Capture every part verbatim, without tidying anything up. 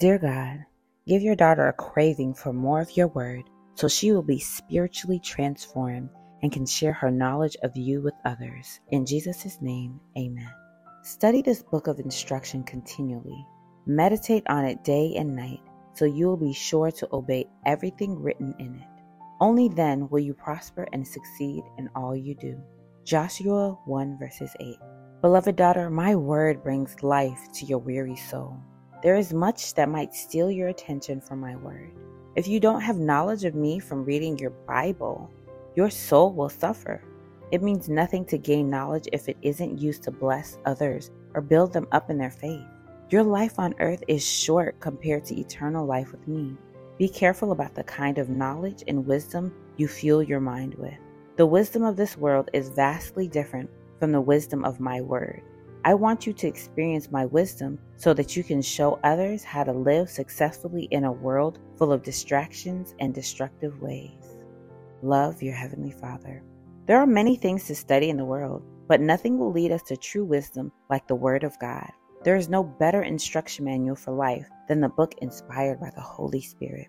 Dear God, give your daughter a craving for more of your word so she will be spiritually transformed and can share her knowledge of you with others. In Jesus' name, amen. Study this book of instruction continually. Meditate on it day and night so you will be sure to obey everything written in it. Only then will you prosper and succeed in all you do. Joshua one verses eight. Beloved daughter, my word brings life to your weary soul. There is much that might steal your attention from my word. If you don't have knowledge of me from reading your Bible, your soul will suffer. It means nothing to gain knowledge if it isn't used to bless others or build them up in their faith. Your life on earth is short compared to eternal life with me. Be careful about the kind of knowledge and wisdom you fuel your mind with. The wisdom of this world is vastly different from the wisdom of my word. I want you to experience my wisdom so that you can show others how to live successfully in a world full of distractions and destructive ways. Love, your Heavenly Father. There are many things to study in the world, but nothing will lead us to true wisdom like the Word of God. There is no better instruction manual for life than the book inspired by the Holy Spirit.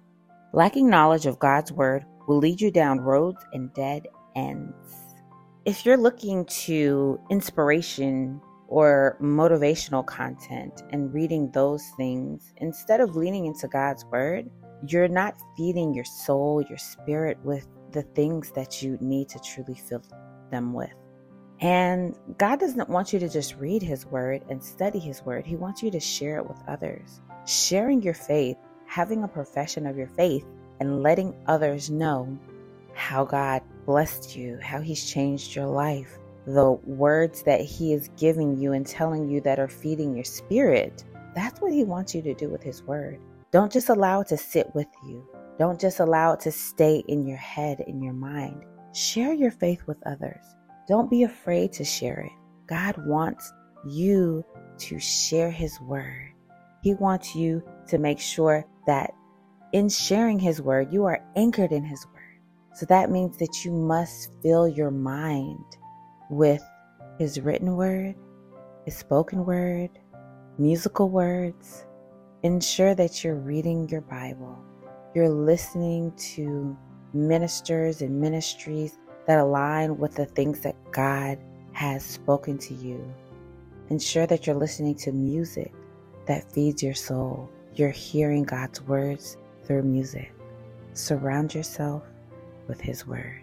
Lacking knowledge of God's Word will lead you down roads and dead ends. If you're looking to inspiration or motivational content and reading those things, instead of leaning into God's Word, you're not feeding your soul, your spirit with the things that you need to truly fill them with. And God doesn't want you to just read His Word and study His Word. He wants you to share it with others. Sharing your faith, having a profession of your faith, and letting others know how God blessed you, how He's changed your life, the words that He is giving you and telling you that are feeding your spirit. That's what He wants you to do with His Word. Don't just allow it to sit with you. Don't just allow it to stay in your head, in your mind. Share your faith with others. Don't be afraid to share it. God wants you to share His Word. He wants you to make sure that in sharing His Word, you are anchored in His Word. So that means that you must fill your mind with His written Word, His spoken Word, musical words. Ensure that you're reading your Bible. You're listening to ministers and ministries that align with the things that God has spoken to you. Ensure that you're listening to music that feeds your soul. You're hearing God's words through music. Surround yourself with His Word.